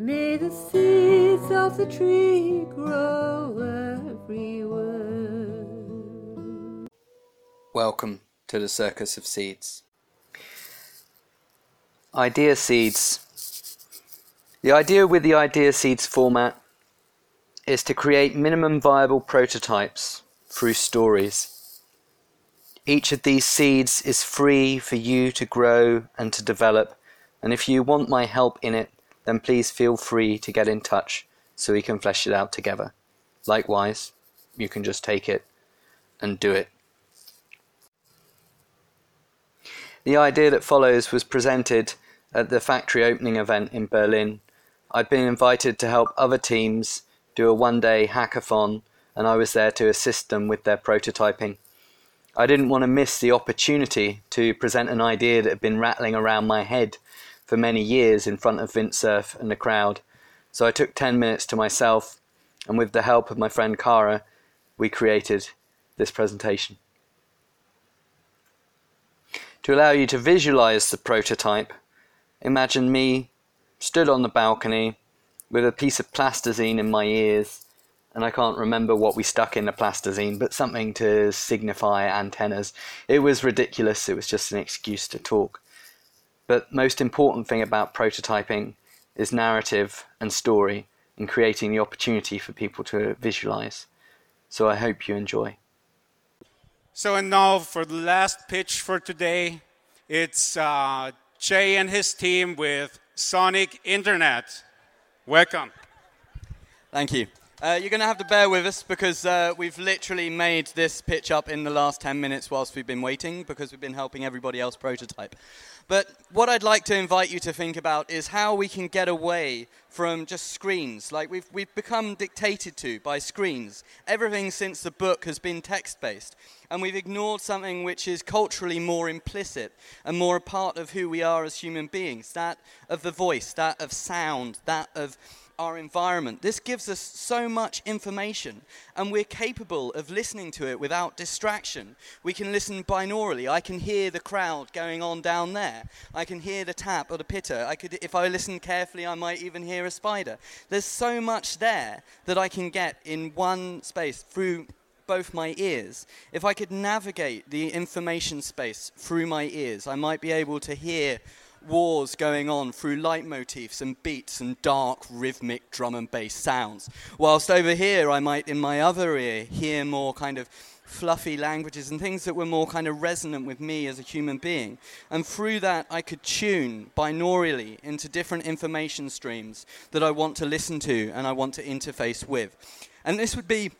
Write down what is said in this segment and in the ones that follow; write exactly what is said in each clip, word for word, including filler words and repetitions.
May the seeds of the tree grow everywhere. Welcome to the Circus of Seeds. Idea Seeds. The idea with the Idea Seeds format is to create minimum viable prototypes through stories. Each of these seeds is free for you to grow and to develop, and if you want my help in it, then please feel free to get in touch so we can flesh it out together. Likewise, you can just take it and do it. The idea that follows was presented at the factory opening event in Berlin. I'd been invited to help other teams do a one-day hackathon, and I was there to assist them with their prototyping. I didn't want to miss the opportunity to present an idea that had been rattling around my head for many years in front of Vint Cerf and the crowd, so I took ten minutes to myself, and with the help of my friend Cara, we created this presentation. To allow you to visualize the prototype, imagine me stood on the balcony with a piece of plasticine in my ears, and I can't remember what we stuck in the plasticine, but something to signify antennas. It was ridiculous, it was just an excuse to talk. But most important thing about prototyping is narrative and story, and creating the opportunity for people to visualize. So I hope you enjoy. So and now for the last pitch for today, it's uh, Jay and his team with Sonic Internet. Welcome. Thank you. Uh, you're going to have to bear with us because uh, we've literally made this pitch up in the last ten minutes whilst we've been waiting, because we've been helping everybody else prototype. But what I'd like to invite you to think about is how we can get away from just screens. Like we've, we've become dictated to by screens. Everything since the book has been text-based. And we've ignored something which is culturally more implicit and more a part of who we are as human beings, that of the voice, that of sound, that of our environment. This gives us so much information, and we're capable of listening to it without distraction. We can listen binaurally. I can hear the crowd going on down there. I can hear the tap or the pitter. I could, if I listen carefully, I might even hear a spider. There's so much there that I can get in one space through both my ears. If I could navigate the information space through my ears, I might be able to hear wars going on through light motifs and beats and dark rhythmic drum and bass sounds. Whilst over here, I might, in my other ear, hear more kind of fluffy languages and things that were more kind of resonant with me as a human being. And through that, I could tune binaurally into different information streams that I want to listen to and I want to interface with. And this would be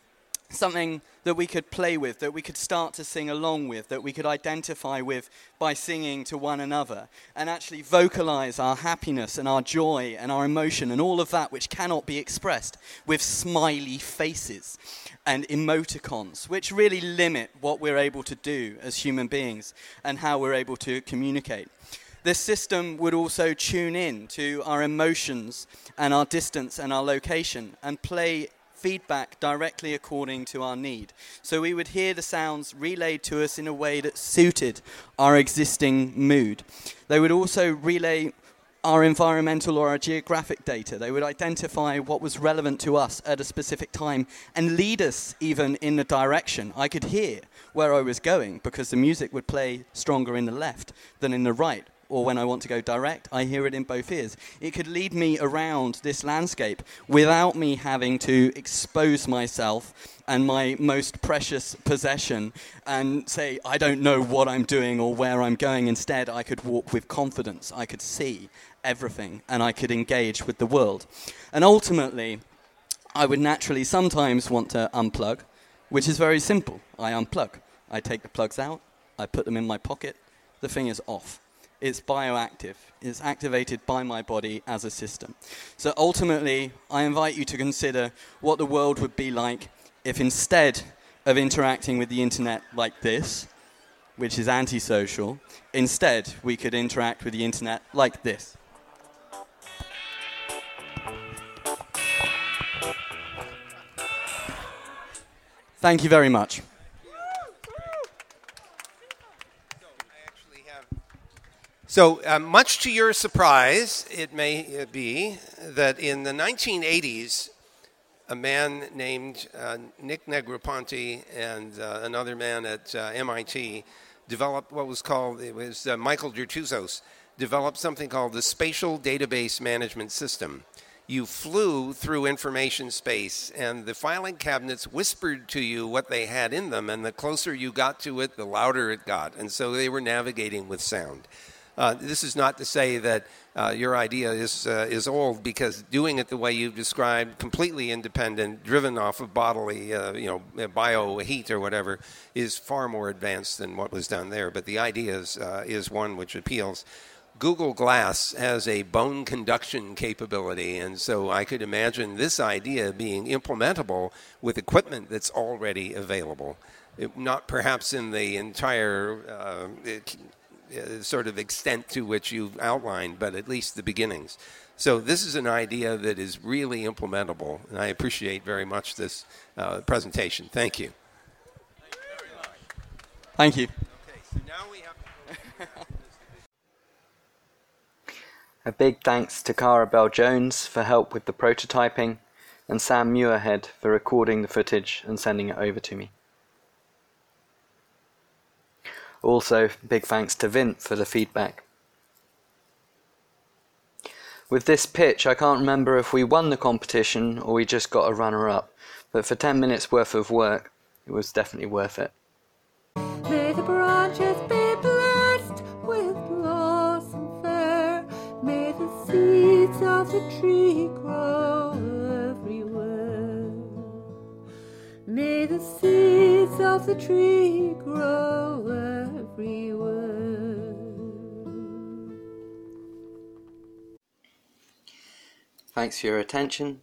something that we could play with, that we could start to sing along with, that we could identify with by singing to one another, and actually vocalize our happiness and our joy and our emotion and all of that which cannot be expressed with smiley faces and emoticons, which really limit what we're able to do as human beings and how we're able to communicate. This system would also tune in to our emotions and our distance and our location and play feedback directly according to our need. So we would hear the sounds relayed to us in a way that suited our existing mood. They would also relay our environmental or our geographic data. They would identify what was relevant to us at a specific time and lead us even in the direction. I could hear where I was going because the music would play stronger in the left than in the right. Or when I want to go direct, I hear it in both ears. It could lead me around this landscape without me having to expose myself and my most precious possession and say, I don't know what I'm doing or where I'm going. Instead, I could walk with confidence. I could see everything and I could engage with the world. And ultimately, I would naturally sometimes want to unplug, which is very simple. I unplug. I take the plugs out. I put them in my pocket. The thing is off. It's bioactive. It's activated by my body as a system. So ultimately, I invite you to consider what the world would be like if instead of interacting with the internet like this, which is antisocial, instead we could interact with the internet like this. Thank you very much. So uh, much to your surprise, it may be that in the nineteen eighties, a man named uh, Nick Negroponte and uh, another man at uh, M I T developed what was called, it was uh, Michael Dertouzos, developed something called the Spatial Database Management System. You flew through information space, and the filing cabinets whispered to you what they had in them, and the closer you got to it, the louder it got. And so they were navigating with sound. Uh, this is not to say that uh, your idea is uh, is old, because doing it the way you've described, completely independent, driven off of bodily, uh, you know, bio heat or whatever, is far more advanced than what was done there. But the idea is, uh, is one which appeals. Google Glass has a bone conduction capability, and so I could imagine this idea being implementable with equipment that's already available. It, not perhaps in the entire uh, it, sort of extent to which you've outlined, but at least the beginnings. So this is an idea that is really implementable, and I appreciate very much this uh, presentation. Thank you. Thank you very much. Thank you. Okay, so now we have a big thanks to Cara Bell-Jones for help with the prototyping, and Sam Muirhead for recording the footage and sending it over to me. Also, big thanks to Vint for the feedback. With this pitch, I can't remember if we won the competition or we just got a runner-up, but for ten minutes worth of work, it was definitely worth it. May the branches be blessed with blossom and fair. May the seeds of the tree grow everywhere. May the seeds of the tree grow everywhere. Thanks for your attention.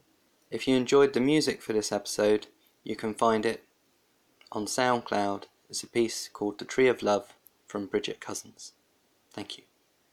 If you enjoyed the music for this episode, you can find it on SoundCloud as a piece called The Tree of Love from Bridget Cousins. Thank you.